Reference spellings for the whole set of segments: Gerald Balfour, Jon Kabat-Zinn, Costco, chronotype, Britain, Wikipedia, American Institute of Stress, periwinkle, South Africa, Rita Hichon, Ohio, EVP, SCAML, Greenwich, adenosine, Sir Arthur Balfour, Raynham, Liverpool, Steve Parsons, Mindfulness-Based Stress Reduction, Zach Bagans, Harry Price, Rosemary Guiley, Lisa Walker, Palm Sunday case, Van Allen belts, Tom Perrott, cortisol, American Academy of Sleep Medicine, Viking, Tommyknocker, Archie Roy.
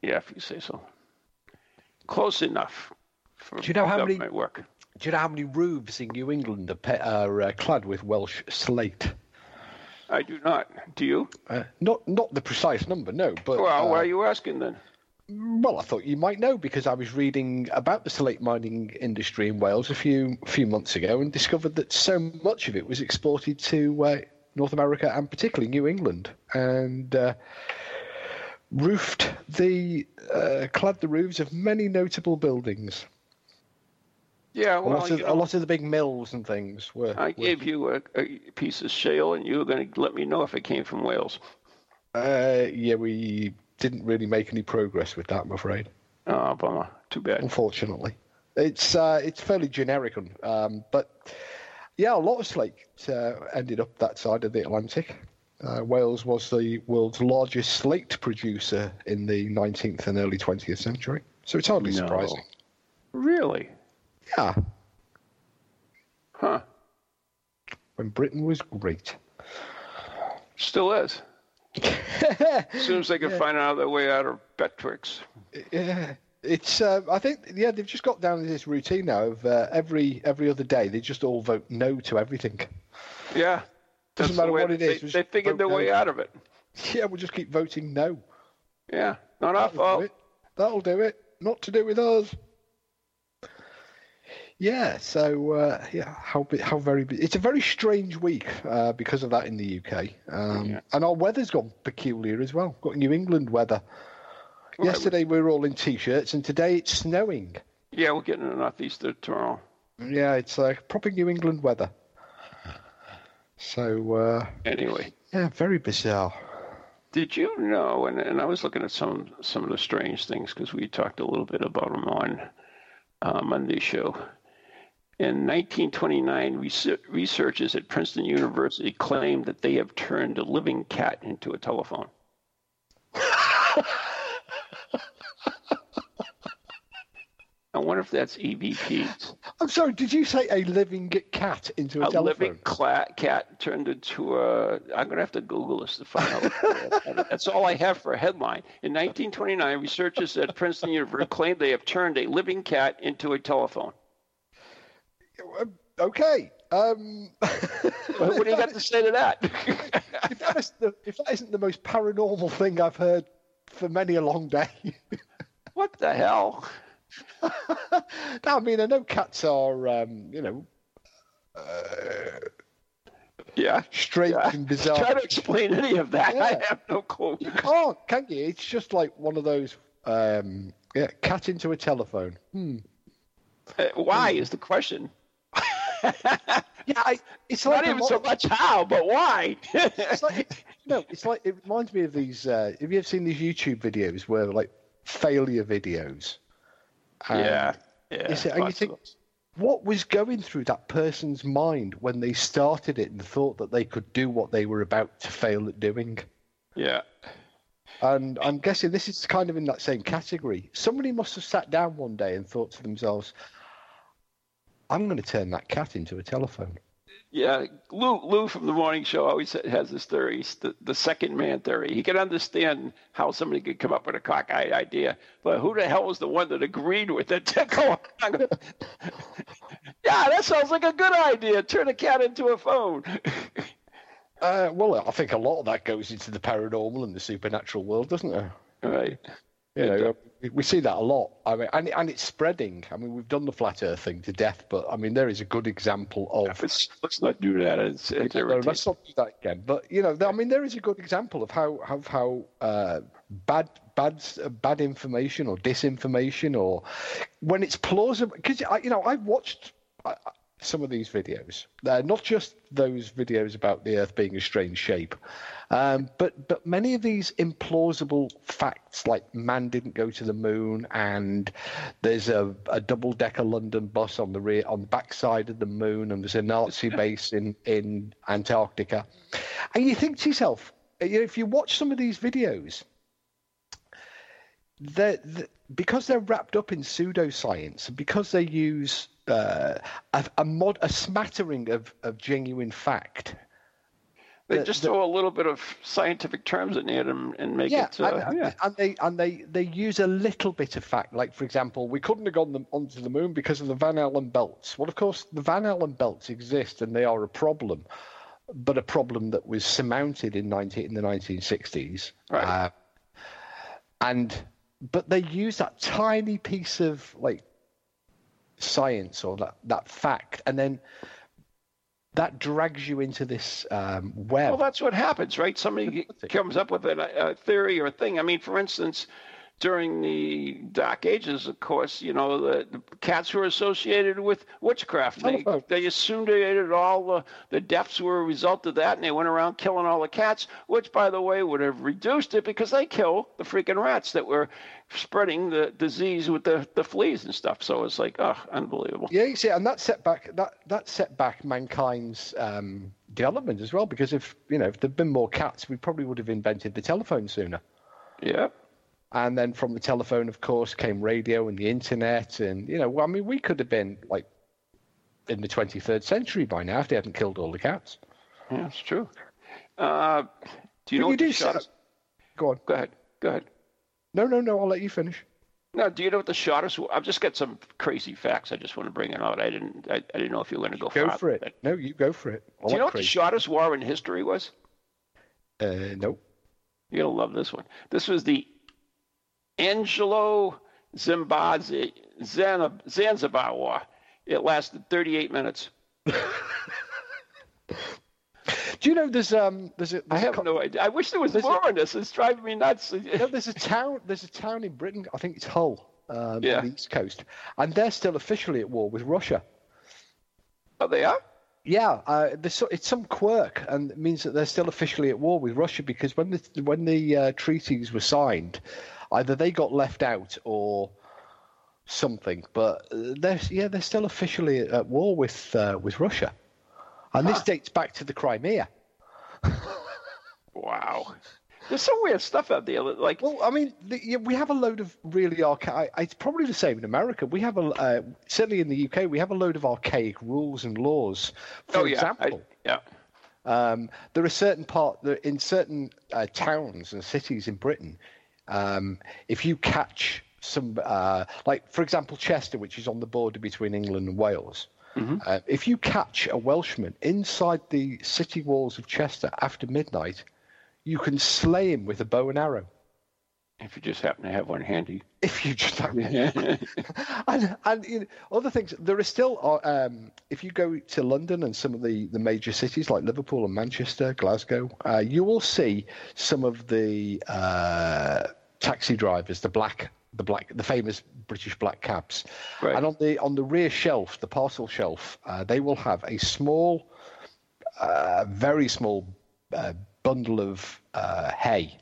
Yeah, if you say so. Close enough. Do you know how many work? Do you know how many roofs in New England are clad with Welsh slate? I do not. Do you? Not the precise number, no. But why are you asking then? Well, I thought you might know because I was reading about the slate mining industry in Wales a few months ago and discovered that so much of it was exported to North America and particularly New England, and clad the roofs of many notable buildings. Yeah, well, a lot of the big mills and things were. I gave you a piece of shale, and you were going to let me know if it came from Wales. Yeah, we didn't really make any progress with that, I'm afraid. Oh, bummer. Too bad. Unfortunately, it's fairly generic, but yeah, a lot of slate ended up that side of the Atlantic. Wales was the world's largest slate producer in the 19th and early 20th century, so it's hardly surprising. Really? Yeah. Huh. When Britain was great. Still is. As soon as they can find another way out of Betrix. Yeah. It's I think, yeah, they've just got down to this routine now of every other day they just all vote no to everything. Yeah. Doesn't matter what it is. They figured their way out of it. Yeah, we'll just keep voting no. Yeah. Not our fault. That'll do it. Not to do with us. Yeah, so, how very... It's a very strange week because of that in the UK. And our weather's gone peculiar as well. Got New England weather. Right. Yesterday we were all in T-shirts, and today it's snowing. Yeah, we're getting a northeaster tomorrow. Yeah, it's proper New England weather. So, anyway. Yeah, very bizarre. Did you know, and I was looking at some of the strange things, because we talked a little bit about them on Monday's show. In 1929, researchers at Princeton University claimed that they have turned a living cat into a telephone. I wonder if that's EVP. I'm sorry, did you say a living cat into a telephone? A living cat turned into a... I'm going to have to Google this to find out. That's all I have for a headline. In 1929, researchers at Princeton University claimed they have turned a living cat into a telephone. Okay. What do you got to say to that? If that isn't the most paranormal thing I've heard for many a long day. What the hell? No, I mean, I know cats are, strange and bizarre. Try to explain any of that. Yeah. I have no clue. You can't, can you? It's just like one of those, cat into a telephone. Why is the question? It's like not even so much how, but why? It reminds me of these. Have you ever seen these YouTube videos where like failure videos? And you think, what was going through that person's mind when they started it and thought that they could do what they were about to fail at doing? Yeah. And I'm guessing this is kind of in that same category. Somebody must have sat down one day and thought to themselves, I'm going to turn that cat into a telephone. Yeah, Lou from the morning show always has this theory, the second man theory. He can understand how somebody could come up with a cockeyed idea, but who the hell was the one that agreed with it? Yeah, that sounds like a good idea. Turn a cat into a phone. Well, I think a lot of that goes into the paranormal and the supernatural world, doesn't it? Right. You know, we see that a lot. I mean, and it's spreading. I mean, we've done the flat Earth thing to death, but I mean, there is a good example of. Let's not do that. Let's not do that again. But you know, I mean, there is a good example of how bad information or disinformation, or when it's plausible. Because you know, I've watched some of these videos. Not just those videos about the Earth being a strange shape, but many of these implausible facts, like man didn't go to the moon, and there's a double-decker London bus on the backside of the moon, and there's a Nazi base in Antarctica. And you think to yourself, you know, if you watch some of these videos, because they're wrapped up in pseudoscience, and because they use a smattering of genuine fact. They just throw a little bit of scientific terms in it and make it. And they use a little bit of fact. Like, for example, we couldn't have gone onto the moon because of the Van Allen belts. Well, of course, the Van Allen belts exist and they are a problem, but a problem that was surmounted in the 1960s. Right. But they use that tiny piece of like science or that fact, and then that drags you into this web. Well, that's what happens, right? Somebody comes up with a theory or a thing. I mean, for instance, during the Dark Ages, of course, you know, the cats were associated with witchcraft. They assumed the deaths were a result of that, and they went around killing all the cats, which, by the way, would have reduced it because they kill the freaking rats that were spreading the disease with the fleas and stuff. So it's like, unbelievable. Yeah, you see, and that set back mankind's development as well, because if there'd been more cats, we probably would have invented the telephone sooner. Yeah. And then from the telephone, of course, came radio and the internet. And, you know, I mean, we could have been, like, in the 23rd century by now if they hadn't killed all the cats. Yeah, that's true. Go on. Go ahead. No, I'll let you finish. No, do you know what the shortest? I've just got some crazy facts I just want to bring it out. I didn't know if you were going to go for it. No, you go for it. Do you know what the shortest war in history was? No. You're going to love this one. This was the Anglo-Zanzibar War. It lasted 38 minutes. Do you know there's I have no idea. I wish there was more on this. It's driving me nuts. You know, there's a town in Britain, I think it's Hull, on the East Coast, and they're still officially at war with Russia. Oh, they are? Yeah, it's some quirk, and it means that they're still officially at war with Russia because when the treaties were signed, either they got left out or something, but they're still officially at war with Russia, and this dates back to the Crimea. Wow, there's some weird stuff out there. Like, well, I mean, we have a load of really archaic. It's probably the same in America. We have certainly in the UK, we have a load of archaic rules and laws. For example. There are certain towns and cities in Britain. If you catch some, like, for example, Chester, which is on the border between England and Wales, mm-hmm. If you catch a Welshman inside the city walls of Chester after midnight, you can slay him with a bow and arrow. If you just happen to have one handy. If you just happen to have and you know, other things, there are still, if you go to London and some of the major cities like Liverpool and Manchester, Glasgow, you will see some of the taxi drivers, the famous British black cabs, right. And on the rear shelf, the parcel shelf, they will have a small, very small bundle of hay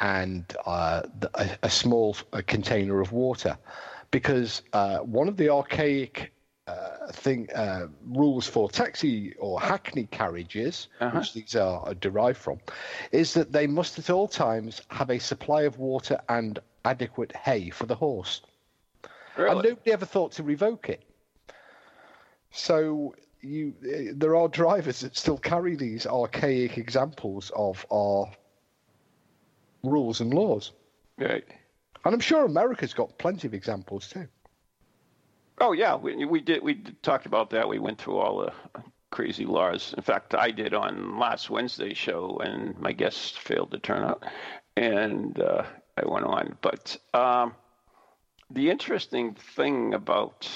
and a small container of water, because one of the archaic rules for taxi or hackney carriages, which these are derived from, is that they must at all times have a supply of water and adequate hay for the horse. Really? And nobody ever thought to revoke it. So there are drivers that still carry these archaic examples of our rules and laws. Right. And I'm sure America's got plenty of examples too. Oh yeah, we talked about that. We went through all the crazy laws. In fact, I did on last Wednesday's show, and my guests failed to turn up, and I went on. But the interesting thing about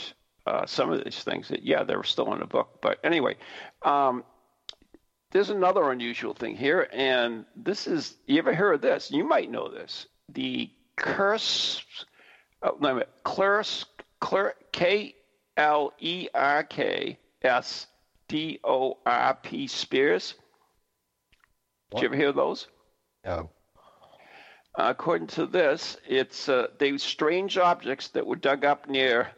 some of these things that they're still in the book. But anyway, there's another unusual thing here, and this is, you ever heard of this? You might know this. The curse. Klerksdorp spears. What? Did you ever hear those? No. According to this, it's they were strange objects that were dug up near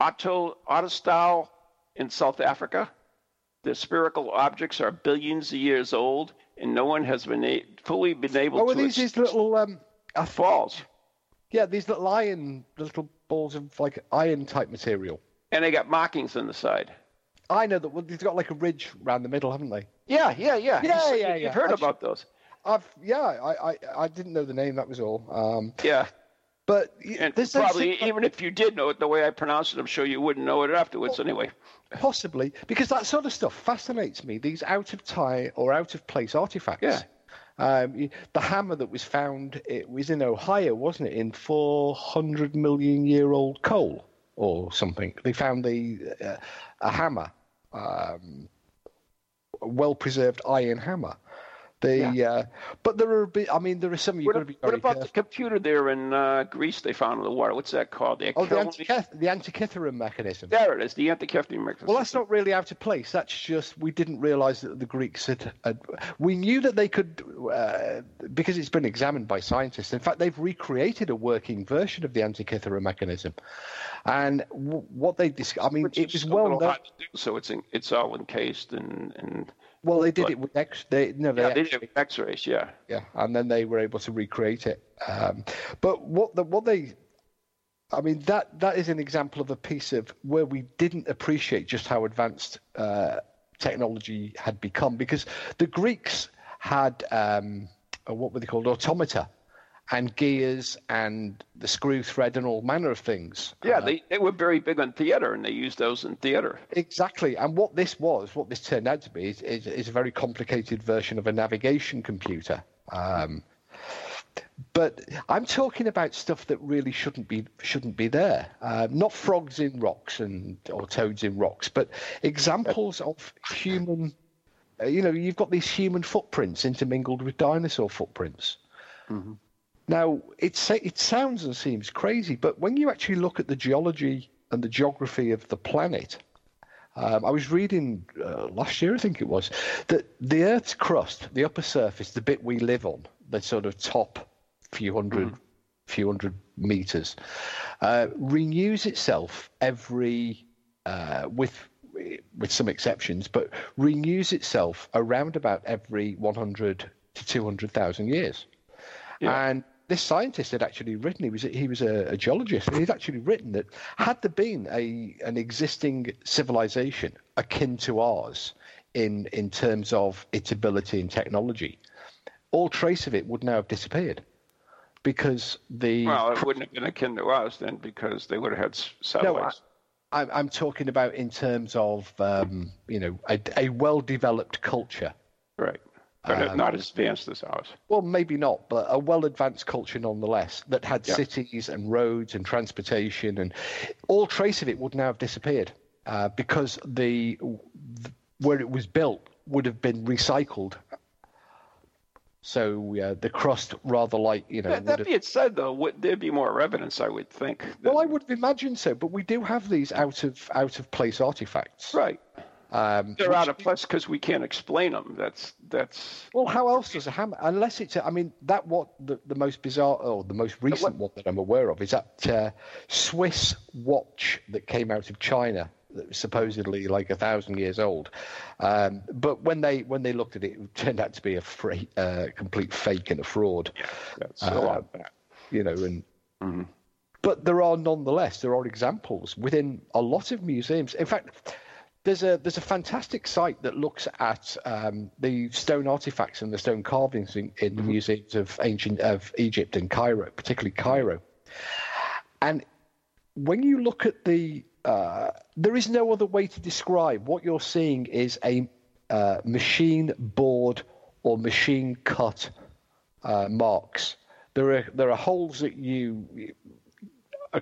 Autostal in South Africa. The spherical objects are billions of years old, and no one has been fully been able to. Oh, these little balls. Yeah, these little iron, little balls of like iron type material. And they got markings on the side. I know that. Well, they've got like a ridge around the middle, haven't they? Yeah. You've heard about those. I didn't know the name. That was all. But this probably even if you did know it the way I pronounced it, I'm sure you wouldn't know it afterwards anyway. Possibly, because that sort of stuff fascinates me. These out of time or out of place artifacts. Yeah. The hammer that was found, it was in Ohio, wasn't it, in 400 million year old coal or something. They found a hammer, a well-preserved iron hammer. But there are, there are some you've got to be very careful. What about the computer there in Greece they found in the water? What's that called? The Antikythera mechanism. There it is, the Antikythera mechanism. Well, that's not really out of place. That's just we didn't realise that the Greeks had we knew that they could because it's been examined by scientists. In fact, they've recreated a working version of the Antikythera mechanism, and what they discovered. It was well known. So it's all encased and. Well, they did it with X-rays, yeah. Yeah, and then they were able to recreate it. But that is an example of a piece of where we didn't appreciate just how advanced technology had become, because the Greeks had what were they called, automata, and gears and the screw thread and all manner of things. Yeah, they were very big on theater, and they used those in theater. Exactly. And what this turned out to be, is a very complicated version of a navigation computer. But I'm talking about stuff that really shouldn't be there. Not frogs in rocks or toads in rocks, but examples of human. You've got these human footprints intermingled with dinosaur footprints. Mm-hmm. Now, it sounds and seems crazy, but when you actually look at the geology and the geography of the planet, I was reading last year, I think it was, that the Earth's crust, the upper surface, the bit we live on, the sort of top few hundred meters, renews itself with some exceptions, but renews itself around about every 100 to 200,000 years. Yeah. And this scientist had actually written, he was a geologist, and he'd actually written that had there been an existing civilization akin to ours in terms of its ability and technology, all trace of it would now have disappeared. Because it wouldn't have been akin to ours then, because they would have had satellites. No, I'm talking about in terms of a well-developed culture. Right. Not as advanced as ours. Well, maybe not, but a well-advanced culture nonetheless that had cities and roads and transportation, and all trace of it would now have disappeared because where it was built would have been recycled. So the crust, rather like. That being said, though, there'd be more evidence, I would think. Well, I would have imagined so, but we do have these out of place artifacts, right? They're out of place because we can't explain them. That's. Well, how else does a hammer? Unless it's, the most bizarre or the most recent one that I'm aware of is that Swiss watch that came out of China that was supposedly like 1,000 years old. But when they looked at it, it turned out to be a complete fake and a fraud. Yeah, that's a lot of that. But there are examples within a lot of museums. In fact. There's a fantastic site that looks at the stone artifacts and the stone carvings in the museums of Egypt and Cairo, particularly Cairo. And when you look at the, there is no other way to describe what you're seeing is a machine bored or machine cut marks. There are holes that you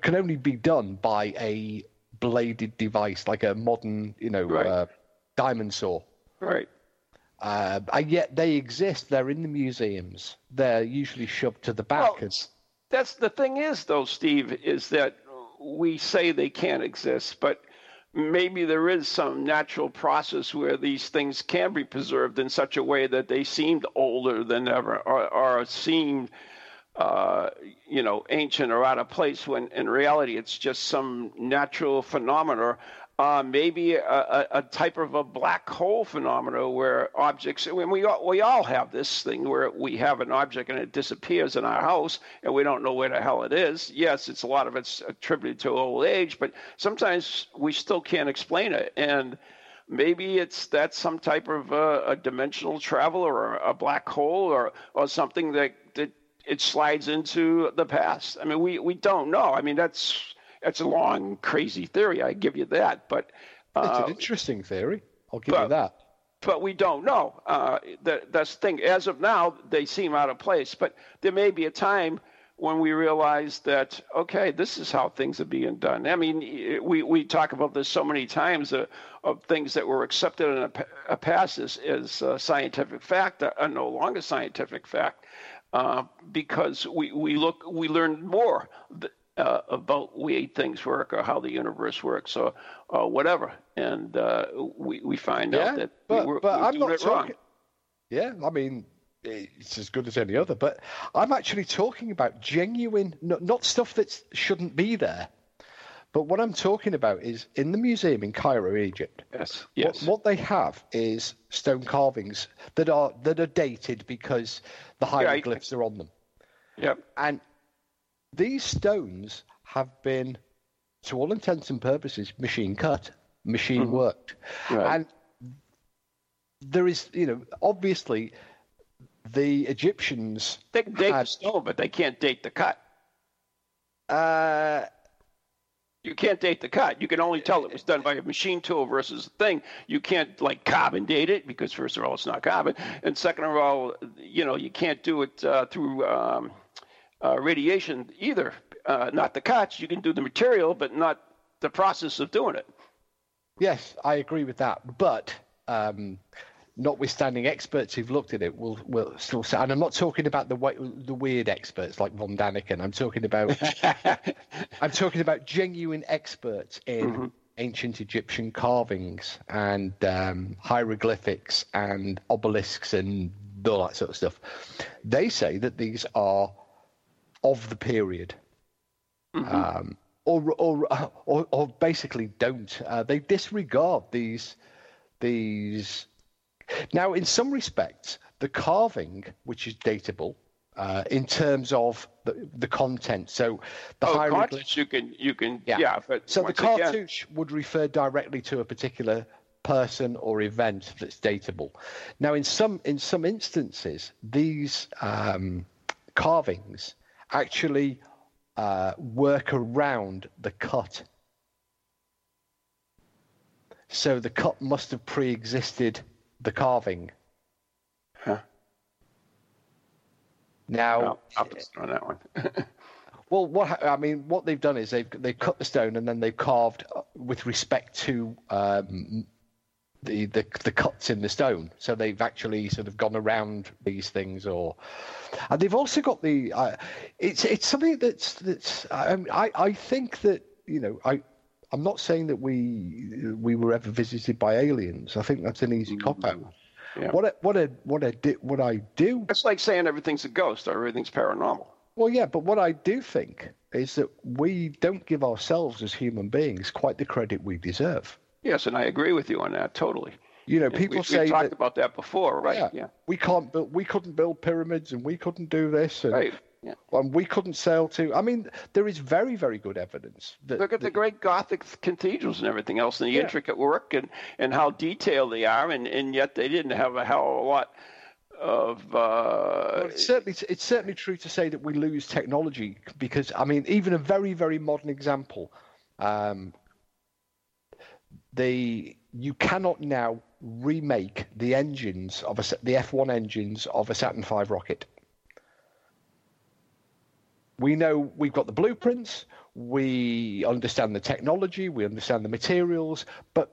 can only be done by a bladed device like a modern, diamond saw. Right. And yet they exist. They're in the museums. They're usually shoved to the back. Well, that's the thing is, though, Steve, is that we say they can't exist, but maybe there is some natural process where these things can be preserved in such a way that they seemed older than ever or seemed ancient or out of place, when in reality it's just some natural phenomena, maybe a type of a black hole phenomena where objects, when we all have this thing where we have an object and it disappears in our house and we don't know where the hell it is. Yes, it's a lot of it's attributed to old age, but sometimes we still can't explain it, and maybe that's some type of a dimensional travel or a black hole or something that it slides into the past. I mean, we don't know. I mean, that's a long, crazy theory. I give you that, but it's an interesting theory. I'll give you that. But we don't know. That's the thing. As of now, they seem out of place. But there may be a time when we realize that, okay, this is how things are being done. I mean, we talk about this so many times of things that were accepted in a past as scientific fact are no longer scientific fact. Because we learn more about the way things work or how the universe works or whatever, and we find out that we're doing it wrong. Yeah, I mean, it's as good as any other. But I'm actually talking about genuine, not stuff that shouldn't be there. But what I'm talking about is in the museum in Cairo, Egypt. Yes. Yes. What they have is stone carvings that are dated because the hieroglyphs are on them. Yep. And these stones have been, to all intents and purposes, machine cut, machine worked. Right. And there is, obviously the Egyptians, they can date the stone, but they can't date the cut. You can't date the cut. You can only tell it was done by a machine tool versus a thing. You can't, carbon date it because, first of all, it's not carbon. And second of all, you can't do it through radiation either. Not the cuts. You can do the material, but not the process of doing it. Yes, I agree with that. But notwithstanding, experts who've looked at it will still say, and I'm not talking about the weird experts like Von Daniken. I'm talking about genuine experts in ancient Egyptian carvings and hieroglyphics and obelisks and all that sort of stuff. They say that these are of the period, or basically don't. They disregard these. Now, in some respects, the carving, which is datable, in terms of the content, so the hieroglyphs you can But so the cartouche would refer directly to a particular person or event that's datable. Now, in some instances, these carvings actually work around the cut. So the cut must have pre-existed the carving. Huh. Now, I'll just throw that one. Well, what they've done is they've cut the stone and then they've carved with respect to the cuts in the stone. So they've actually sort of gone around these things, and they've also got the. It's something that's. I think that I'm not saying that we were ever visited by aliens. I think that's an easy cop out. Yeah. What I do. It's like saying everything's a ghost or everything's paranormal. Well, yeah, but what I do think is that we don't give ourselves as human beings quite the credit we deserve. Yes, and I agree with you on that totally. People say we talked about that before, right? Yeah. We couldn't build pyramids, and we couldn't do this, and Yeah. And we couldn't sail to. I mean, there is very, very good evidence. That, look at the great Gothic cathedrals and everything else, and the intricate work and how detailed they are, and yet they didn't have a hell of a lot of. Well, it's certainly true to say that we lose technology because, I mean, even a very, very modern example, you cannot now remake the engines of the F1 engines of a Saturn V rocket. We know we've got the blueprints, we understand the technology, we understand the materials, but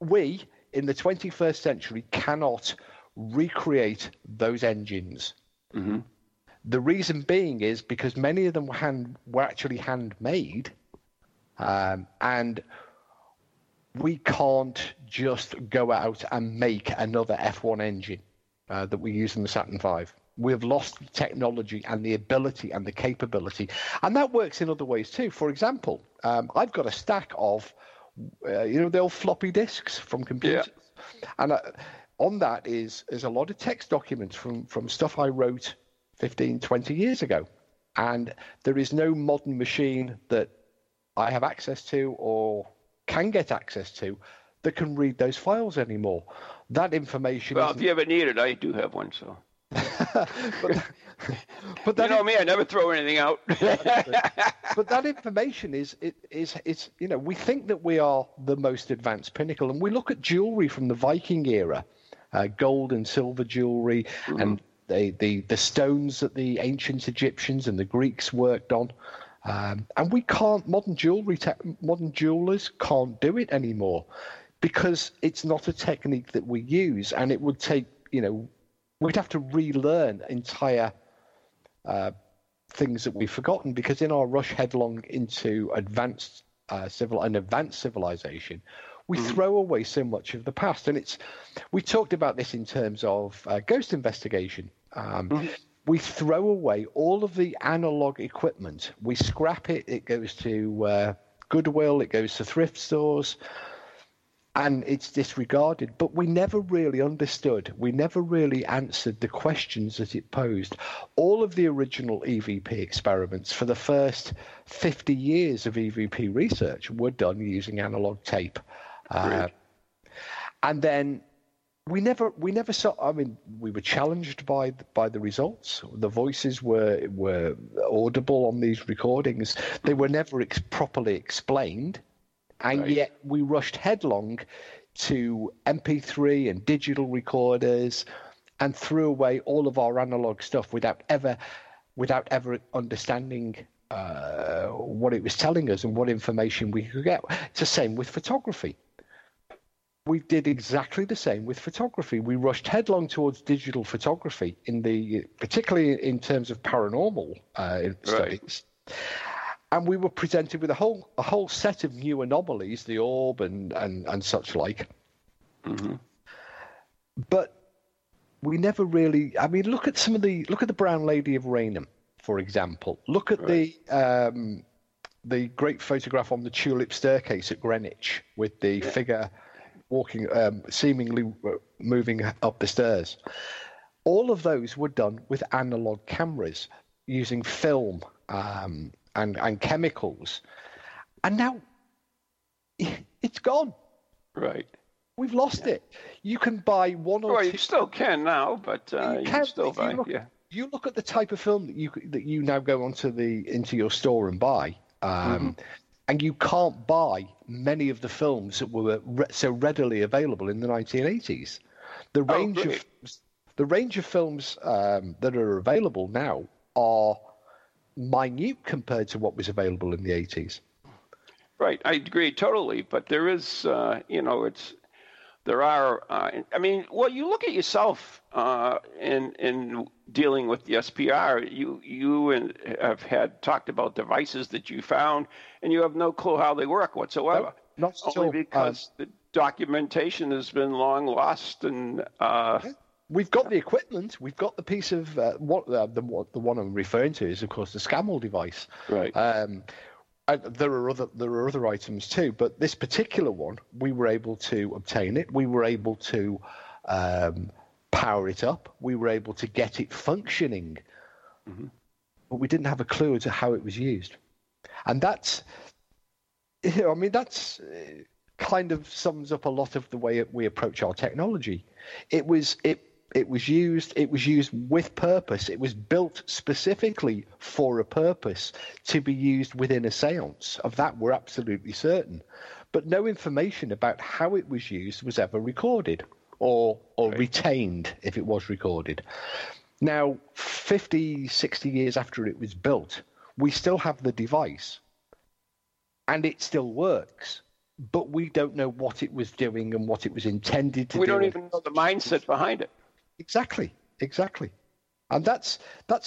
we in the 21st century cannot recreate those engines. Mm-hmm. The reason being is because many of them were actually handmade, and we can't just go out and make another F1 engine that we use in the Saturn V. We have lost the technology and the ability and the capability. And that works in other ways too. For example, I've got a stack of, the old floppy disks from computers. Yeah. And on that is a lot of text documents from stuff I wrote 15, 20 years ago. And there is no modern machine that I have access to or can get access to that can read those files anymore. That information... Well, if you ever need it, I do have one, so... but that, you know me, I never throw anything out. But that information is we think that we are the most advanced pinnacle, and we look at jewelry from the Viking era, gold and silver jewelry, mm-hmm. and the stones that the ancient Egyptians and the Greeks worked on, and we can't. Modern jewelers can't do it anymore because it's not a technique that we use, and it would take We'd have to relearn entire things that we've forgotten because in our rush headlong into advanced civilization, we throw away so much of the past. And we talked about this in terms of ghost investigation. We throw away all of the analog equipment. We scrap it. It goes to Goodwill. It goes to thrift stores. And it's disregarded, but we never really understood. We never really answered the questions that it posed. All of the original EVP experiments for the first 50 years of EVP research were done using analog tape. And then we never saw. I mean, we were challenged by the results. The voices were audible on these recordings. They were never properly explained. And yet we rushed headlong to MP3 and digital recorders and threw away all of our analog stuff without ever understanding what it was telling us and what information we could get. It's the same with photography. We did exactly the same with photography. We rushed headlong towards digital photography, particularly in terms of paranormal studies. And we were presented with a whole set of new anomalies, the orb and such like. Mm-hmm. But we never really. I mean, look at the Brown Lady of Raynham, for example. Look at the great photograph on the Tulip Staircase at Greenwich with the figure walking, seemingly moving up the stairs. All of those were done with analog cameras using film. And chemicals, and now it's gone. Right, we've lost it. You can buy one or two. You still can now, but you can still buy. You look at the type of film that you now go into your store and buy, and you can't buy many of the films that were so readily available in the 1980s. The range of films that are available now are minute compared to what was available in the 80s. Right, I agree totally. But there is, you look at yourself in dealing with the SPR. You have talked about devices that you found, and you have no clue how they work whatsoever. No, not only because the documentation has been long lost and. We've got the equipment. We've got the piece of the one I'm referring to is, of course, the SCAML device. Right. There are other items too, but this particular one, we were able to obtain it. We were able to power it up. We were able to get it functioning. Mm-hmm. But we didn't have a clue as to how it was used. And that's, you know, I mean, that's kind of sums up a lot of the way we approach our technology. It was used with purpose. It was built specifically for a purpose to be used within a séance. Of that, we're absolutely certain. But no information about how it was used was ever recorded or retained if it was recorded. Now, 50, 60 years after it was built, we still have the device and it still works, but we don't know what it was doing and what it was intended to do. We don't even know the mindset behind it. Exactly. And that's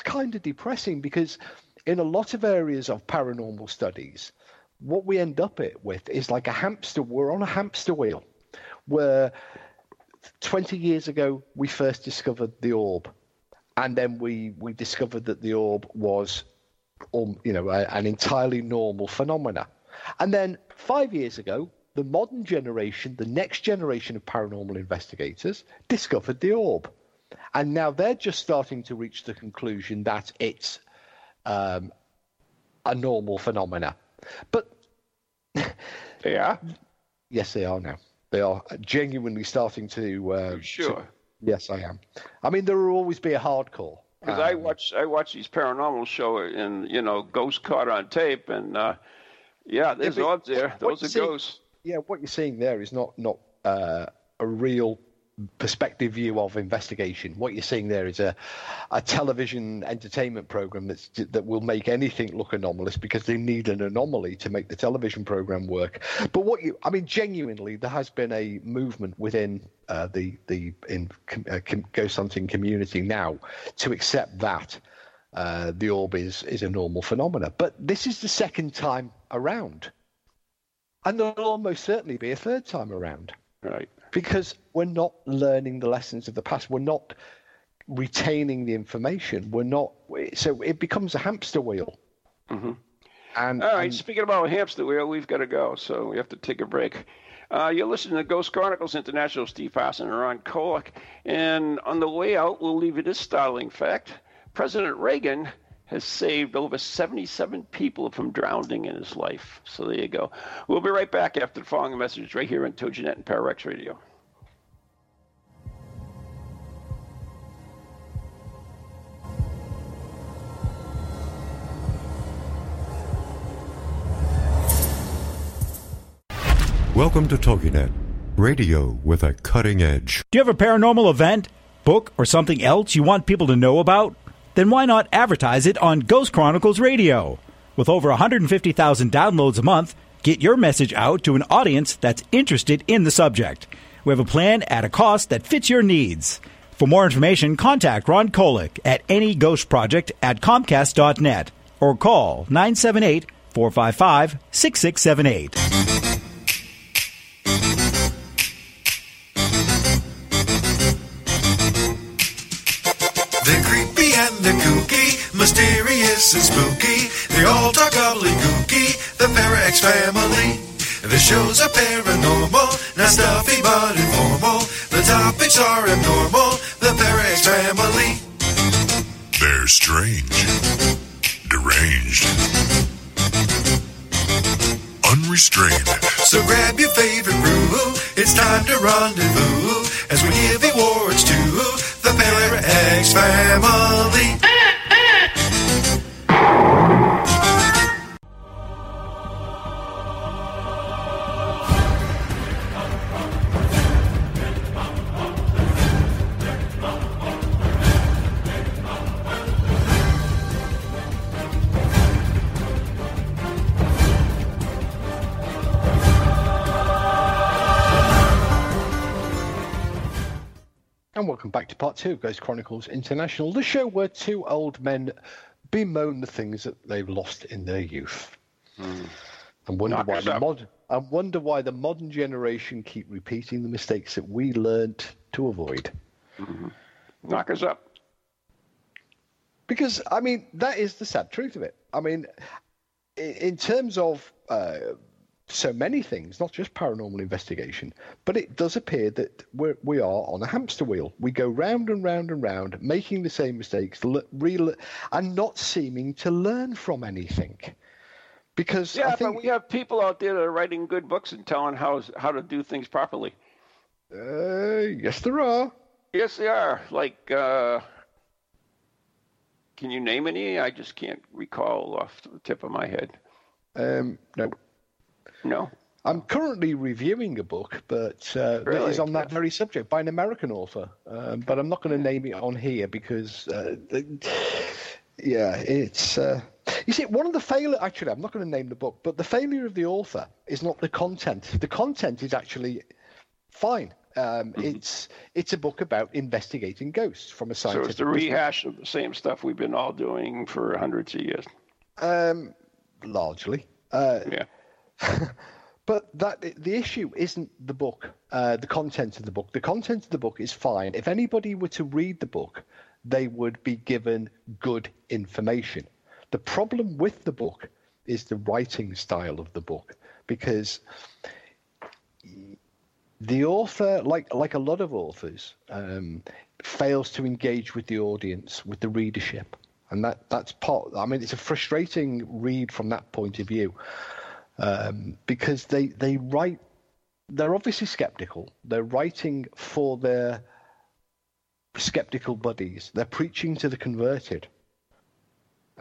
kind of depressing, because in a lot of areas of paranormal studies, what we end up with is like a hamster. We're on a hamster wheel where 20 years ago we first discovered the orb. And then we discovered that the orb was, an entirely normal phenomena. And then 5 years ago, the modern generation, the next generation of paranormal investigators, discovered the orb. And now they're just starting to reach the conclusion that it's a normal phenomena. But they are? Yes, they are now. They are genuinely starting to... Yes, I am. I mean, there will always be a hardcore. Because I watch these paranormal shows and, ghosts caught on tape. And, there's orbs there. Those are ghosts. Yeah, what you're seeing there is not a real perspective view of investigation. What you're seeing there is a television entertainment program that will make anything look anomalous because they need an anomaly to make the television program work. But genuinely, there has been a movement within the ghost hunting community now to accept that the orb is a normal phenomena. But this is the second time around, and there'll almost certainly be a third time around. Right. Because we're not learning the lessons of the past. We're not retaining the information. So it becomes a hamster wheel. Mm-hmm. And speaking about a hamster wheel, we've got to go. So we have to take a break. You're listening to Ghost Chronicles International, Steve Parson and Ron Kolek. And on the way out, we'll leave you this startling fact. President Reagan has saved over 77 people from drowning in his life. So there you go. We'll be right back after the following message right here on Toginet and Pararex Radio. Welcome to Toginet, radio with a cutting edge. Do you have a paranormal event, book, or something else you want people to know about? Then why not advertise it on Ghost Chronicles Radio? With over 150,000 downloads a month, get your message out to an audience that's interested in the subject. We have a plan at a cost that fits your needs. For more information, contact Ron Kolek at anyghostproject@comcast.net or call 978-455-6678. Mysterious and spooky, they all talk gobbledygooky, the Pararex family. The shows are paranormal, not stuffy but informal. The topics are abnormal, the Pararex family. They're strange, deranged, unrestrained. So grab your favorite brew, it's time to rendezvous, as we give awards to the Pararex family. And welcome back to part two of Ghost Chronicles International, the show where two old men bemoan the things that they've lost in their youth, and wonder why the modern generation keep repeating the mistakes that we learned to avoid. Mm-hmm. Knockers up. Because that is the sad truth of it. In terms of so many things, not just paranormal investigation, but it does appear that we are on a hamster wheel. We go round and round and round, making the same mistakes, and not seeming to learn from anything. Because yeah, but we have people out there that are writing good books and telling how to do things properly. Yes, there are. Yes, they are. Like, can you name any? I just can't recall off the tip of my head. No. No. I'm currently reviewing a book, but really? That is on that very subject by an American author. But I'm not going to name it on here because, it's. You see, one of the failure. Actually, I'm not going to name the book, but the failure of the author is not the content. The content is actually fine. It's a book about investigating ghosts from a scientific. So it's the rehash of the same stuff we've been all doing for hundreds of years. Largely. Yeah. But the issue isn't the book, the content of the book. The content of the book is fine. If anybody were to read the book, they would be given good information. The problem with the book is the writing style of the book, because the author, like a lot of authors, fails to engage with the audience, with the readership. And that's part – I mean, it's a frustrating read from that point of view. Because they write, they're obviously skeptical. They're writing for their skeptical buddies. They're preaching to the converted,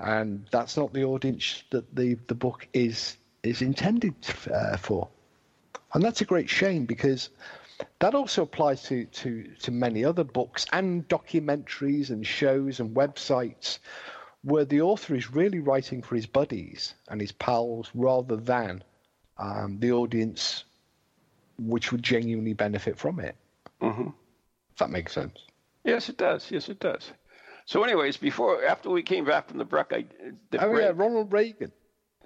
and that's not the audience that the book is intended for. And that's a great shame, because that also applies to many other books and documentaries and shows and websites, where the author is really writing for his buddies and his pals rather than the audience, which would genuinely benefit from it. Mm-hmm. If that makes sense. Yes, it does. Yes, it does. So anyways, after we came back from the break, Ronald Reagan.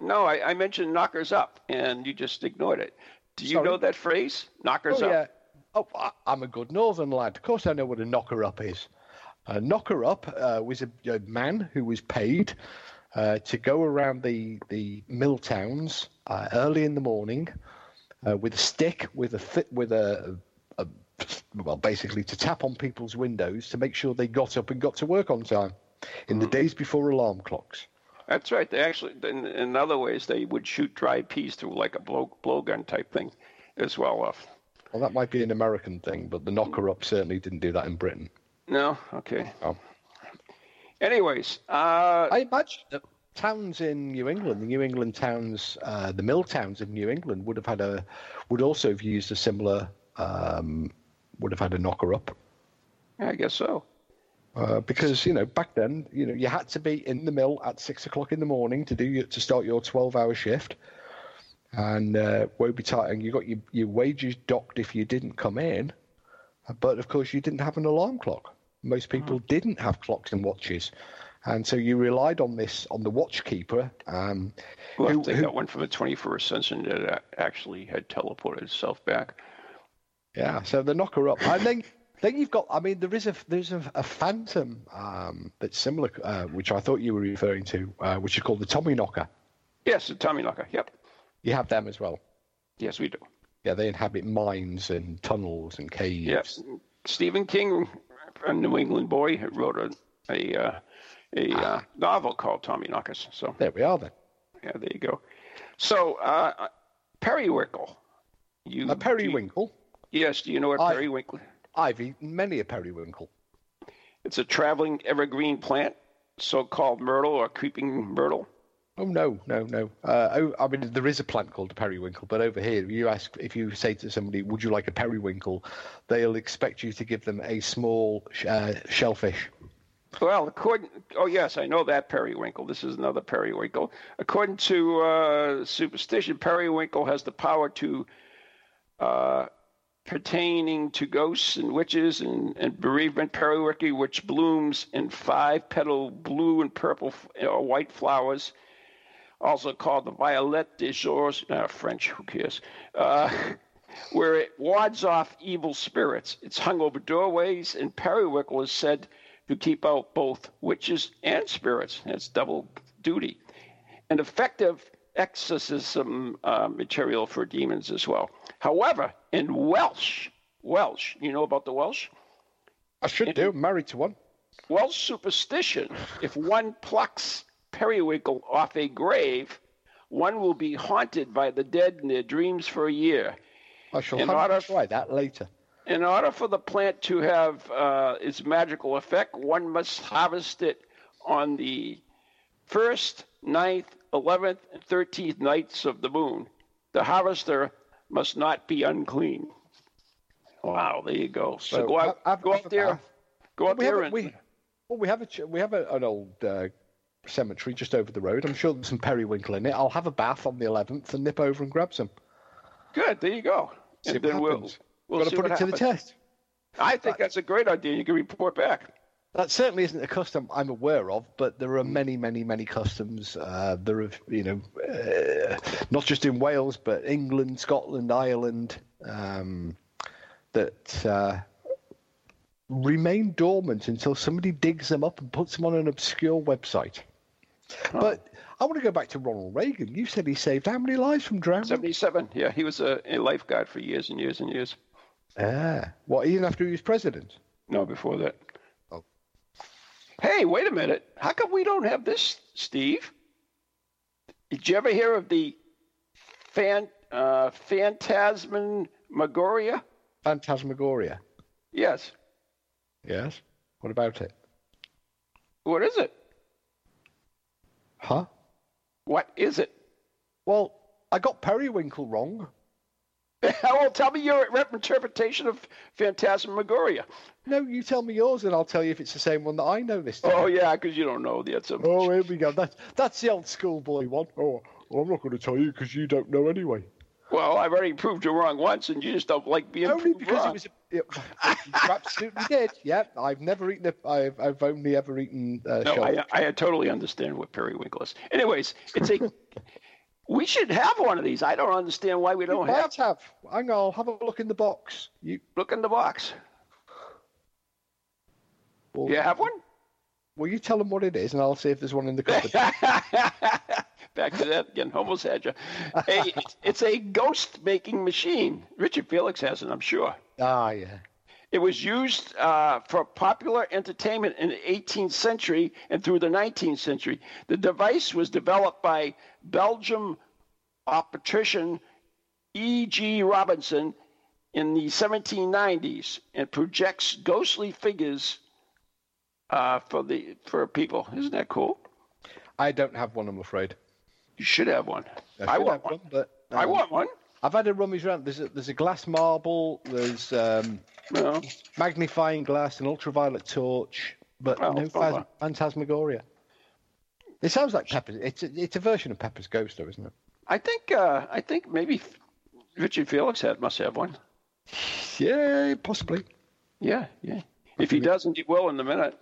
No, I mentioned knockers up, and you just ignored it. Do you know that phrase, knockers up? Yeah. Oh, I'm a good northern lad. Of course I know what a knocker-up is. A knocker-up was a man who was paid to go around the mill towns early in the morning with a stick, basically to tap on people's windows to make sure they got up and got to work on time in the days before alarm clocks. That's right. They actually, in other ways, they would shoot dry peas through like a blowgun type thing as well. Well, that might be an American thing, but the knocker-up certainly didn't do that in Britain. No? Okay. Oh. Anyways. I imagine that towns in New England, the New England towns, the mill towns of New England would have had a knocker-up. Yeah, I guess so. Because, back then, you had to be in the mill at 6 o'clock in the morning to start your 12-hour shift. And woe betide, and you got your wages docked if you didn't come in. But, of course, you didn't have an alarm clock. Most people didn't have clocks and watches. And so you relied on the watchkeeper. They got one from the 21st century that actually had teleported itself back. Yeah, so the knocker-up. And then you've got, I mean, there's a phantom that's similar, which I thought you were referring to, which is called the Tommyknocker. Yes, the Tommyknocker, yep. You have them as well. Yes, we do. Yeah, they inhabit mines and tunnels and caves. Yes, Stephen King, a New England boy, wrote a novel called Tommyknocker. So there we are then. Yeah, there you go. So periwinkle. A periwinkle? Yes, do you know what periwinkle is? I've eaten many a periwinkle. It's a traveling evergreen plant, so-called myrtle or creeping myrtle. Oh, no. I mean, there is a plant called a periwinkle, but over here, if you say to somebody, would you like a periwinkle, they'll expect you to give them a small shellfish. Well, yes, I know that periwinkle. This is another periwinkle. According to superstition, periwinkle has the power to pertaining to ghosts and witches and bereavement. Periwinkle, which blooms in 5-petal blue and purple or white flowers, also called the Violette des Jours, French, who cares, where it wards off evil spirits. It's hung over doorways, and periwinkle is said to keep out both witches and spirits. That's double duty. An effective exorcism material for demons as well. However, in Welsh, you know about the Welsh? I should do. I'm married to one. Welsh superstition: if one plucks periwinkle off a grave, one will be haunted by the dead in their dreams for a year. I shall try that later. In order for the plant to have its magical effect, one must harvest it on the 1st, 9th, 11th, and 13th nights of the moon. The harvester must not be unclean. Wow, there you go. So we have an old cemetery just over the road. I'm sure there's some periwinkle in it. I'll have a bath on the 11th and nip over and grab some. Good, there you go. See and then happens. We'll see what happens. Got to put it to the test. I think that's a great idea. You can report back. That certainly isn't a custom I'm aware of, but there are many, many, many customs. There are, not just in Wales, but England, Scotland, Ireland, that remain dormant until somebody digs them up and puts them on an obscure website. Oh. But I want to go back to Ronald Reagan. You said he saved how many lives from drowning? 77. Yeah, he was a lifeguard for years and years and years. What, even after he was president? No, before that. Oh. Hey, wait a minute. How come we don't have this, Steve? Did you ever hear of the phantasmagoria? Phantasmagoria? Yes. Yes? What about it? What is it? Huh? What is it? Well, I got periwinkle wrong. Well, tell me your interpretation of phantasmagoria. No, you tell me yours, and I'll tell you if it's the same one that I know this time. Oh, yeah, because you don't know the answer. Oh, here we go. That's the old schoolboy one. Oh, well, I'm not going to tell you because you don't know anyway. Well, I've already proved you wrong once, and you just don't like being proved wrong. Only because you absolutely did. Yeah, I've never eaten. I've only ever eaten. No, I totally understand what periwinkle is. Anyways, we should have one of these. I don't understand why we don't have. Hang on, I'll have a look in the box. You look in the box. Well, you have one? Well, you tell them what it is, and I'll see if there's one in the cupboard. Back to that again. Almost had you. Hey, it's a ghost-making machine. Richard Felix has it, I'm sure. Ah, yeah. It was used for popular entertainment in the 18th century and through the 19th century. The device was developed by Belgian optician E.G. Robinson in the 1790s and projects ghostly figures for people. Isn't that cool? I don't have one, I'm afraid. You should have one. I want one. I want one. I've had a rummage around. There's a glass marble. There's magnifying glass, an ultraviolet torch, but no phantasmagoria. It sounds like Pepper's. It's a version of Pepper's Ghost, though, isn't it? I think maybe Richard Felix must have one. Yeah, possibly. Yeah. If he doesn't, he will in a minute.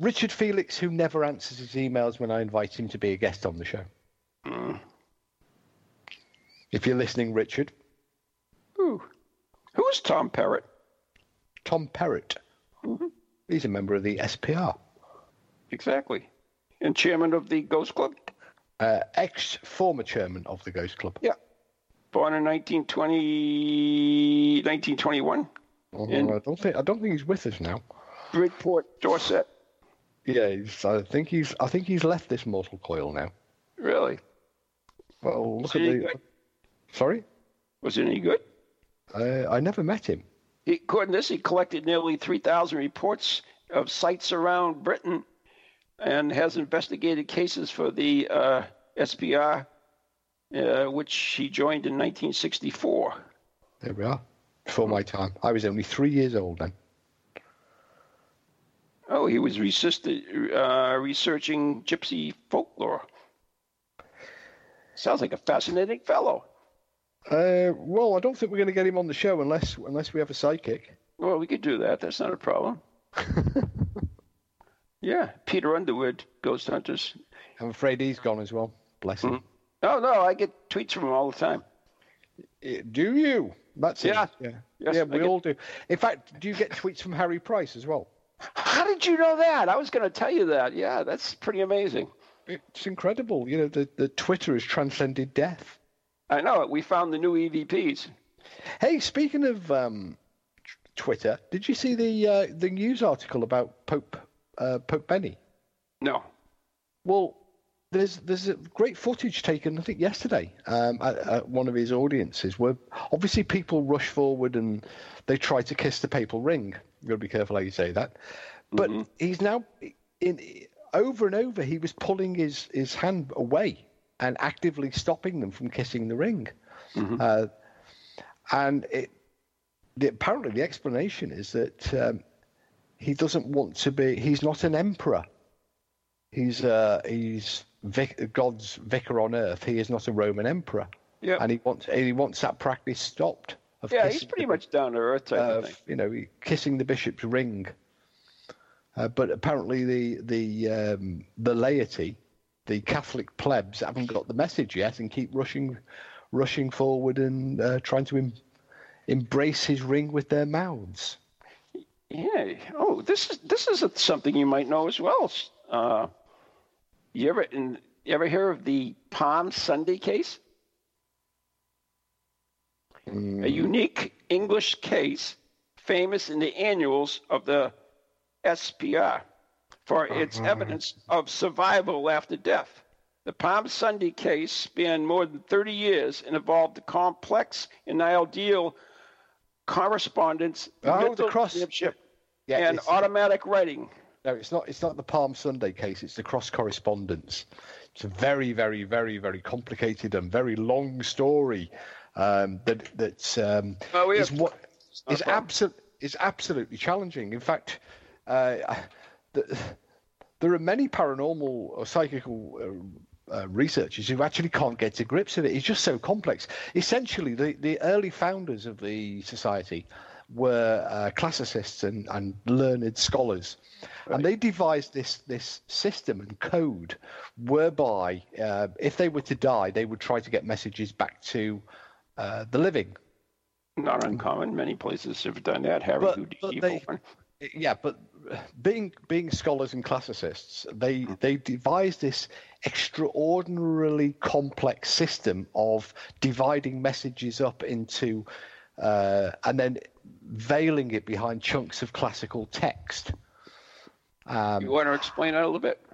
Richard Felix, who never answers his emails when I invite him to be a guest on the show. If you're listening, Richard. Ooh. Who is Tom Perrott? Tom Perrott. Mm-hmm. He's a member of the SPR. Exactly. And chairman of the Ghost Club? Ex-former chairman of the Ghost Club. Yeah. Born in 1921. Oh, I don't think he's with us now. Bridport, Dorset. Yeah, I think he's left this mortal coil now. Really? Well, look at the... Sorry? Was it any good? I never met him. According to this, he collected nearly 3,000 reports of sites around Britain and has investigated cases for the SPR, which he joined in 1964. There we are. Before my time. I was only 3 years old then. Oh, he was researching gypsy folklore. Sounds like a fascinating fellow. Well, I don't think we're going to get him on the show unless we have a psychic. Well, we could do that. That's not a problem. Yeah, Peter Underwood, Ghost Hunters. I'm afraid he's gone as well. Bless him. Oh, no, I get tweets from him all the time. Do you? That's it. Yeah. Yes, yeah, we all do. In fact, do you get tweets from Harry Price as well? How did you know that? I was going to tell you that. Yeah, that's pretty amazing. it's incredible. You know, the Twitter has transcended death. I know it. We found the new EVPs. Hey, speaking of Twitter, did you see the news article about Pope Benny? No. Well, there's a great footage taken, I think, yesterday at one of his audiences where obviously people rush forward and they try to kiss the papal ring. You've got to be careful how you say that. But he's now over and over. He was pulling his hand away and actively stopping them from kissing the ring. Mm-hmm. Apparently the explanation is that he doesn't want to be. He's not an emperor. He's God's vicar on earth. He is not a Roman emperor. Yep. And he wants that practice stopped. He's pretty much down to earth. Kissing the bishop's ring. But apparently the laity, the Catholic plebs, haven't got the message yet and keep rushing forward and trying to embrace his ring with their mouths. Yeah. Oh, this is something you might know as well. You ever hear of the Palm Sunday case? A unique English case, famous in the annuals of the SPR for its evidence of survival after death. The Palm Sunday case spanned more than 30 years and involved the complex and ideal correspondence, the cross-ship, and automatic writing. No, it's not the Palm Sunday case. It's the cross correspondence. It's a very, very, very, very complicated and very long story. Is absolutely challenging. In fact, there are many paranormal or psychical researchers who actually can't get to grips with it. It's just so complex. Essentially, the early founders of the society were classicists and learned scholars, right. And they devised this system and code whereby if they were to die, they would try to get messages back to the living. Not uncommon. Many places have done that. But being scholars and classicists, they devised this extraordinarily complex system of dividing messages up into and then veiling it behind chunks of classical text. You want to explain that a little bit?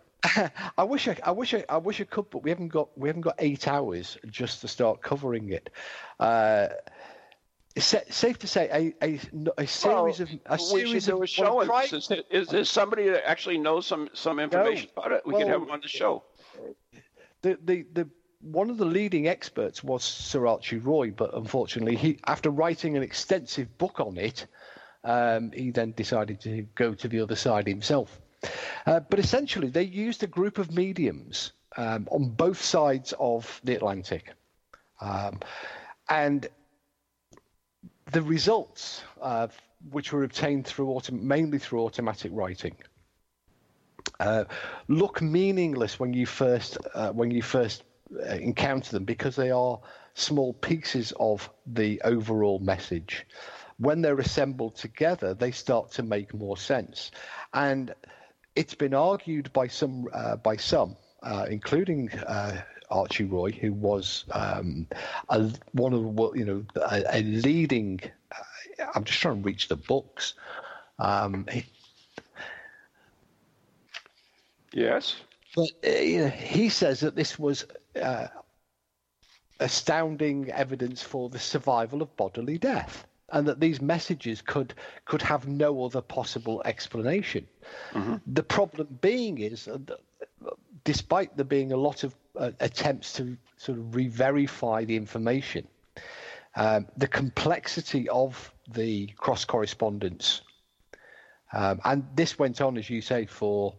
I wish I could, but we haven't got 8 hours just to start covering it. It's safe to say is there somebody that actually knows some information about it? We can have them on the show. The one of the leading experts was Sir Archie Roy, but unfortunately, he, after writing an extensive book on it, he then decided to go to the other side himself. But essentially, they used a group of mediums on both sides of the Atlantic, and the results, which were obtained mainly through automatic writing, look meaningless when you first encounter them because they are small pieces of the overall message. When they're assembled together, they start to make more sense. And it's been argued by some, including Archie Roy, who was a leading. I'm just trying to reach the books. Yes. But he says that this was astounding evidence for the survival of bodily death, and that these messages could have no other possible explanation. Mm-hmm. The problem being is that despite there being a lot of attempts to sort of re-verify the information, the complexity of the cross-correspondence, and this went on, as you say, for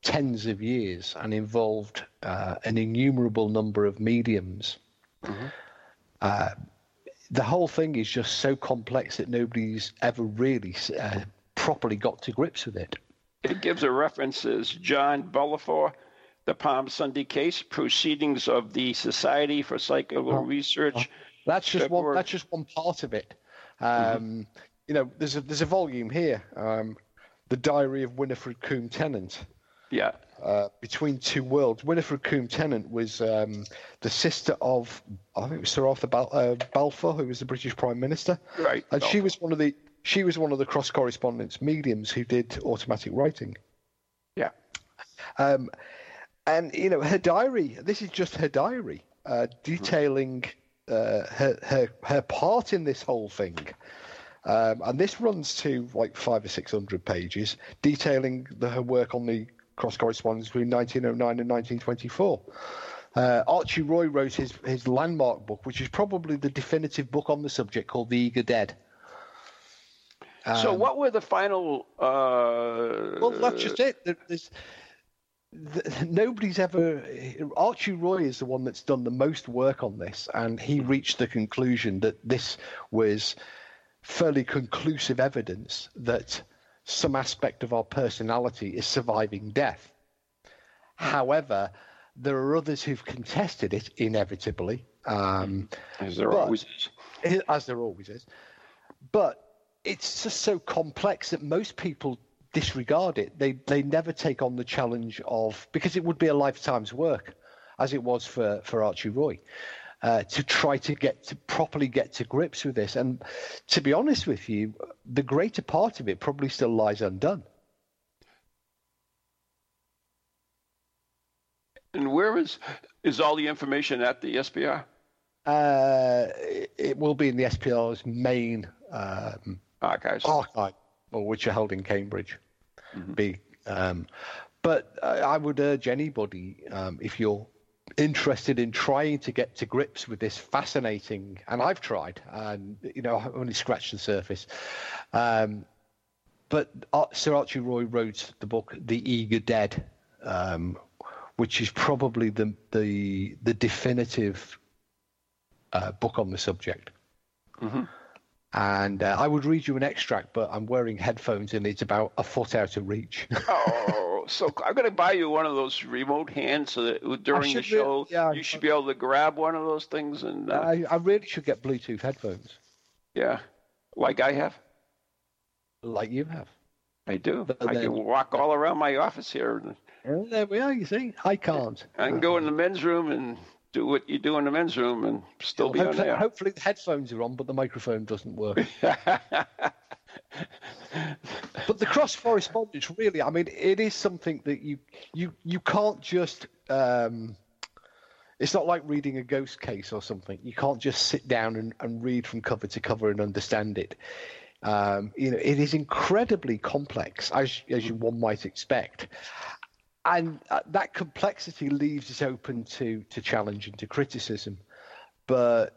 tens of years and involved an innumerable number of mediums. Mm-hmm. The whole thing is just so complex that nobody's ever really properly got to grips with it. It gives a reference as John Bellifor, the Palm Sunday case, Proceedings of the Society for Psychical Research. That's just one part of it. Mm-hmm. There's a volume here, The Diary of Winifred Coombe Tennant. Yeah. Between Two Worlds. Winifred Coombe Tennant was the sister of, I think it was Sir Arthur Balfour, who was the British Prime Minister. Right. And she was one of the cross correspondence mediums who did automatic writing. Yeah. And you know, her diary. This is just her diary, detailing her part in this whole thing. And this runs to like 500 or 600 pages, detailing her work on the cross correspondence between 1909 and 1924. Archie Roy wrote his landmark book, which is probably the definitive book on the subject, called The Eager Dead. So what were the final... Well, that's just it. Nobody's ever... Archie Roy is the one that's done the most work on this, and he reached the conclusion that this was fairly conclusive evidence that some aspect of our personality is surviving death. However, there are others who've contested it, inevitably. As there always is. As there always is. But it's just so complex that most people disregard it. They never take on the challenge of... Because it would be a lifetime's work, as it was for Archie Roy, to try to properly get to grips with this. And to be honest with you, the greater part of it probably still lies undone. And where is all the information at the SPR? It will be in the SPR's main archive, which are held in Cambridge. Mm-hmm. But I would urge anybody, if you're interested in trying to get to grips with this fascinating, and I've tried, and you know, I've only scratched the surface. But Sir Archie Roy wrote the book The Eager Dead, which is probably the definitive book on the subject. Mm-hmm. And I would read you an extract, but I'm wearing headphones and it's about a foot out of reach. Oh, so I'm going to buy you one of those remote hands so that during the show you should be able to grab one of those things. And I really should get Bluetooth headphones. Yeah, like I have. Like you have. I do. I can walk all around my office here. And there we are, you see. I can't. I can go in the men's room and do what you do in the men's room and still be on there. Hopefully the headphones are on, but the microphone doesn't work. But the cross correspondence, really, I mean, it is something that you can't just... it's not like reading a ghost case or something. You can't just sit down and read from cover to cover and understand it. You know, it is incredibly complex, as one might expect. And that complexity leaves us open to challenge and to criticism. But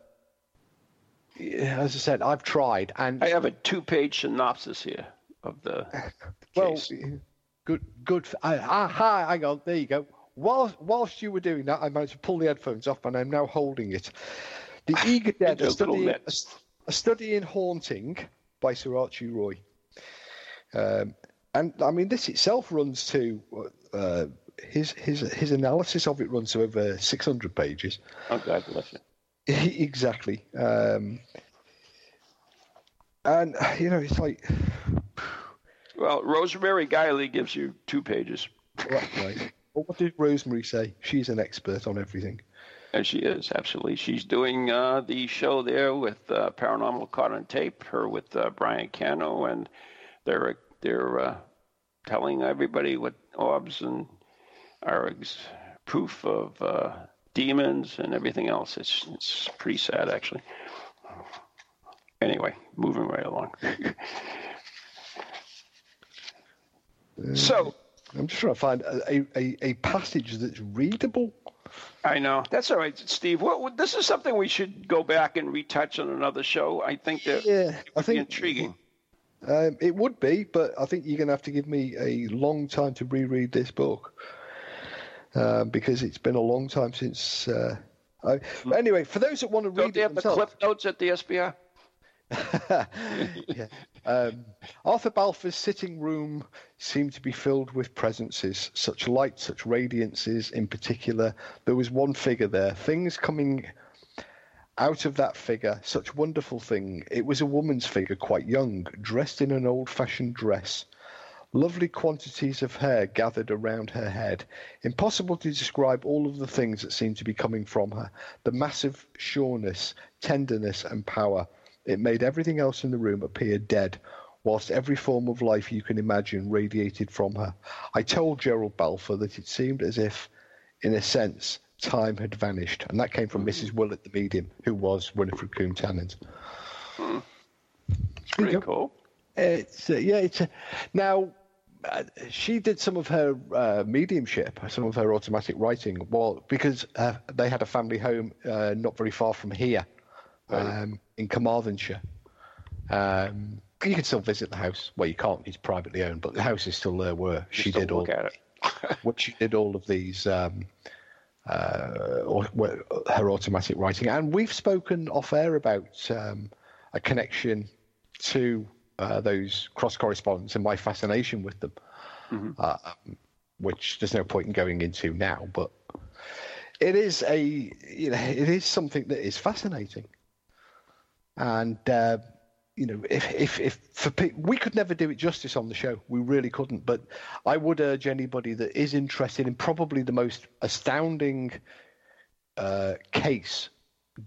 as I said, I've tried. And I have a 2-page synopsis here of the case. Well, good. Hang on, there you go. Whilst you were doing that, I managed to pull the headphones off, and I'm now holding it. The Eager Dead, a study in haunting by Sir Archie Roy. And, I mean, this itself runs to... his analysis of it runs to over 600 pages. Oh, God bless you. Exactly. And, you know, it's like... Well, Rosemary Guiley gives you 2 pages. Right. Well, what did Rosemary say? She's an expert on everything. And she is, absolutely. She's doing the show there with Paranormal Caught on Tape, her with Brian Cano, and they're telling everybody what orbs and are proof of demons and everything else. It's pretty sad, actually. Anyway, moving right along. So I'm just trying to find a passage that's readable. I know. That's all right, Steve. This is something we should go back and retouch on another show. I think that it would be intriguing. It would be, but I think you're going to have to give me a long time to reread this book because it's been a long time since... Anyway, for those that want to read it themselves... Don't they have the clip notes at the SPR? Yeah. Arthur Balfour's sitting room seemed to be filled with presences, such light, such radiances in particular. There was one figure there, things coming... out of that figure, such wonderful thing. It was a woman's figure, quite young, dressed in an old-fashioned dress. Lovely quantities of hair gathered around her head. Impossible to describe all of the things that seemed to be coming from her. The massive sureness, tenderness and power. It made everything else in the room appear dead, whilst every form of life you can imagine radiated from her. I told Gerald Balfour that it seemed as if, in a sense, time had vanished. And that came from Mrs. Will at the medium, who was Winifred Coombe Tennant. It's pretty cool. She did some of her mediumship, some of her automatic writing, because they had a family home not very far from here, in Carmarthenshire. You can still visit the house. Well, you can't. It's privately owned, but the house is still there where she did all. She did all of these, her automatic writing, and we've spoken off air about a connection to those cross correspondence and my fascination with them, which there's no point in going into now. But it is it is something that is fascinating, and. If we could never do it justice on the show, we really couldn't. But I would urge anybody that is interested in probably the most astounding case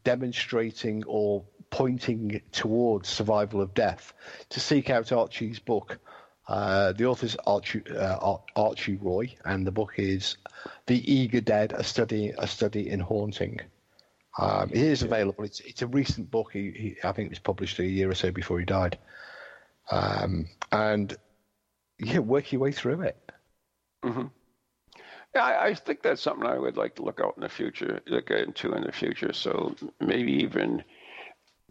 demonstrating or pointing towards survival of death to seek out Archie's book. The author's Archie Roy, and the book is "The Eager Dead: A Study in Haunting." It is available. It's a recent book. I think it was published a year or so before he died. Work your way through it. Mm-hmm. Yeah, I think that's something I would like to look into in the future. So maybe even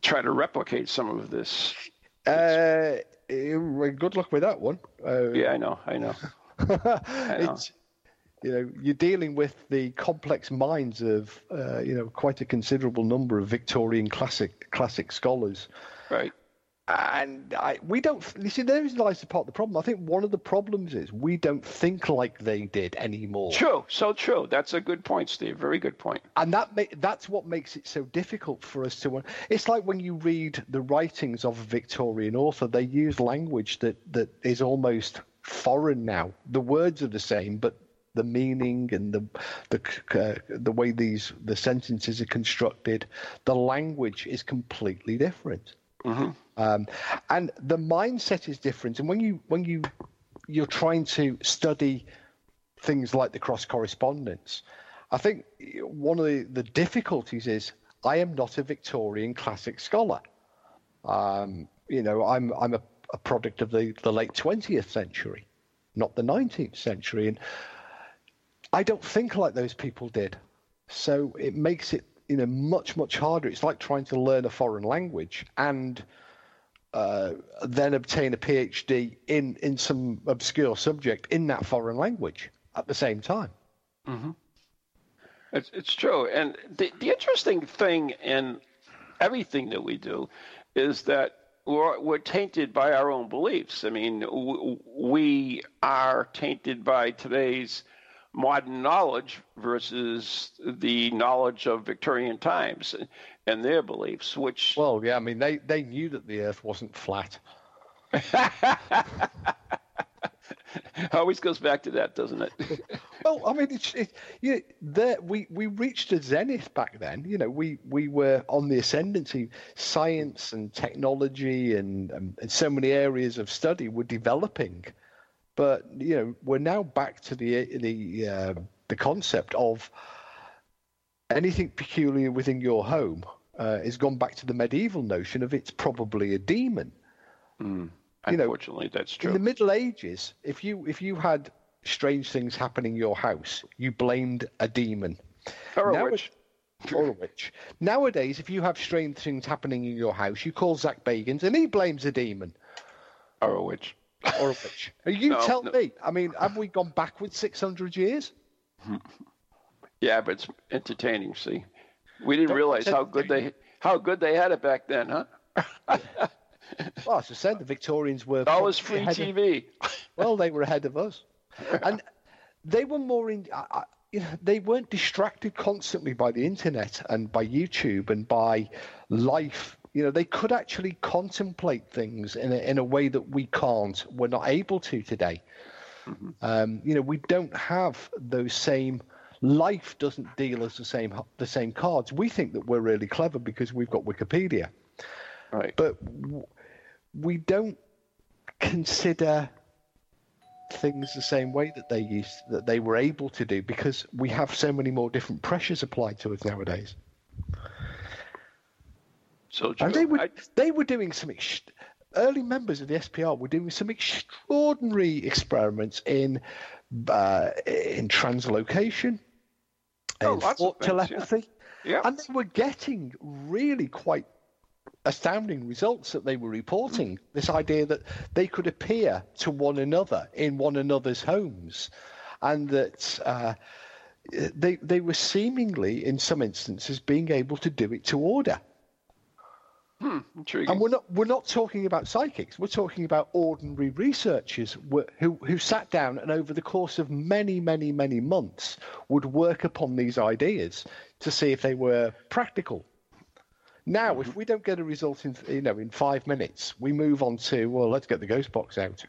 try to replicate some of this. Good luck with that one. I know. I know. You're dealing with the complex minds of, quite a considerable number of Victorian classic scholars. Right. And therein lies the part of the problem. I think one of the problems is we don't think like they did anymore. True. So true. That's a good point, Steve. Very good point. And that's what makes it so difficult for us to. It's like when you read the writings of a Victorian author, they use language that is almost foreign now. The words are the same, but the meaning and the way the sentences are constructed, the language is completely different, and the mindset is different. And when you're trying to study things like the cross correspondence, I think one of the difficulties is I am not a Victorian classic scholar. I'm a product of the late 20th century, not the 19th century, and I don't think like those people did, so it makes it much, much harder. It's like trying to learn a foreign language and then obtain a PhD in some obscure subject in that foreign language at the same time. Mm-hmm. It's true, and the interesting thing in everything that we do is that we're tainted by our own beliefs. I mean, we are tainted by today's modern knowledge versus the knowledge of Victorian times and their beliefs, which... Well, yeah, I mean, they knew that the earth wasn't flat. Always goes back to that, doesn't it? Well, I mean, we reached a zenith back then. We were on the ascendancy. Science and technology and so many areas of study were developing. But we're now back to the concept of anything peculiar within your home has gone back to the medieval notion of it's probably a demon. Unfortunately, that's true. In the Middle Ages, if you had strange things happening in your house, you blamed a demon or a witch. Or a witch. Nowadays, if you have strange things happening in your house, you call Zach Bagans and he blames a demon or a witch. Or a witch. You tell me. I mean, have we gone backwards 600 years? Yeah, but it's entertaining. See, we didn't realize how good they had it back then, huh? Yeah. Well, as I said, the Victorians were always free TV. They were ahead of us, and they were more in. They weren't distracted constantly by the internet and by YouTube and by life You know, they could actually contemplate things in a way that we can't. We're not able to today. Mm-hmm. You know, we don't have those same. Life doesn't deal us the same cards. We think that we're really clever because we've got Wikipedia, right? But we don't consider things the same way that they were able to do, because we have so many more different pressures applied to us nowadays. So true. And they were doing some early members of the SPR were doing some extraordinary experiments in translocation. Thought telepathy. Yeah. And they were getting really quite astounding results that they were reporting. Mm-hmm. This idea that they could appear to one another in one another's homes, and that they were seemingly, in some instances, being able to do it to order. Hmm, intriguing. And we're not talking about psychics. We're talking about ordinary researchers who sat down and over the course of many, many, many months would work upon these ideas to see if they were practical. Now, if we don't get a result in 5 minutes, we move on to, well, let's get the ghost box out.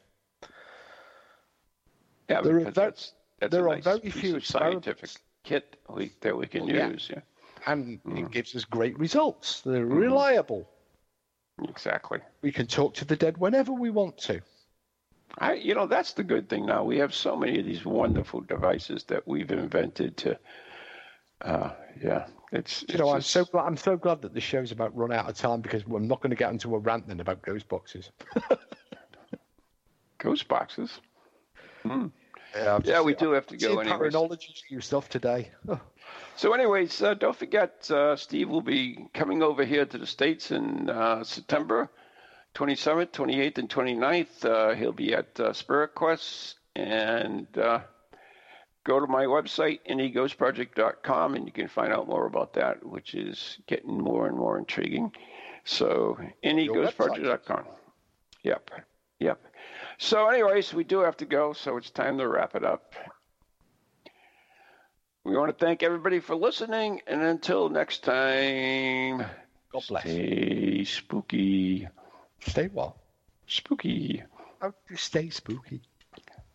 Yeah, there are very few scientific kit that we can use. Yeah, and it gives us great results. They're reliable. Exactly. We can talk to the dead whenever we want to. That's the good thing now. We have so many of these wonderful devices that we've invented to. I'm so glad that the show's about run out of time, because I'm not going to get into a rant then about ghost boxes. Ghost boxes. Mm. Yeah, we do have to go. Paranology stuff today. Oh. So, anyways, don't forget, Steve will be coming over here to the States in September 27th, 28th, and 29th. He'll be at Spirit Quest, and go to my website, anyghostproject.com, and you can find out more about that, which is getting more and more intriguing. So, anyghostproject.com. Yep. So, anyways, we do have to go, so it's time to wrap it up. We want to thank everybody for listening, and until next time, God bless. Stay spooky. Stay well. Spooky. How do you stay spooky?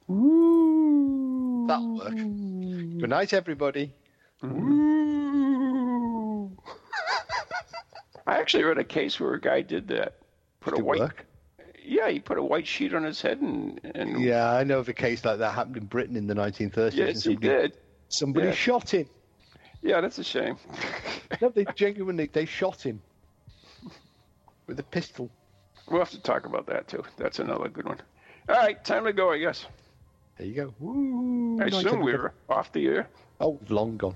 Ooh. That'll work. Good night, everybody. Ooh. I actually read a case where a guy did that. He put a white sheet on his head and... Yeah, I know of a case like that happened in Britain in the 1930s. Yes, he did. Somebody shot him. Yeah, that's a shame. No, they shot him with a pistol. We'll have to talk about that, too. That's another good one. All right, time to go, I guess. There you go. Woo, I assume we're off the air. Oh, long gone.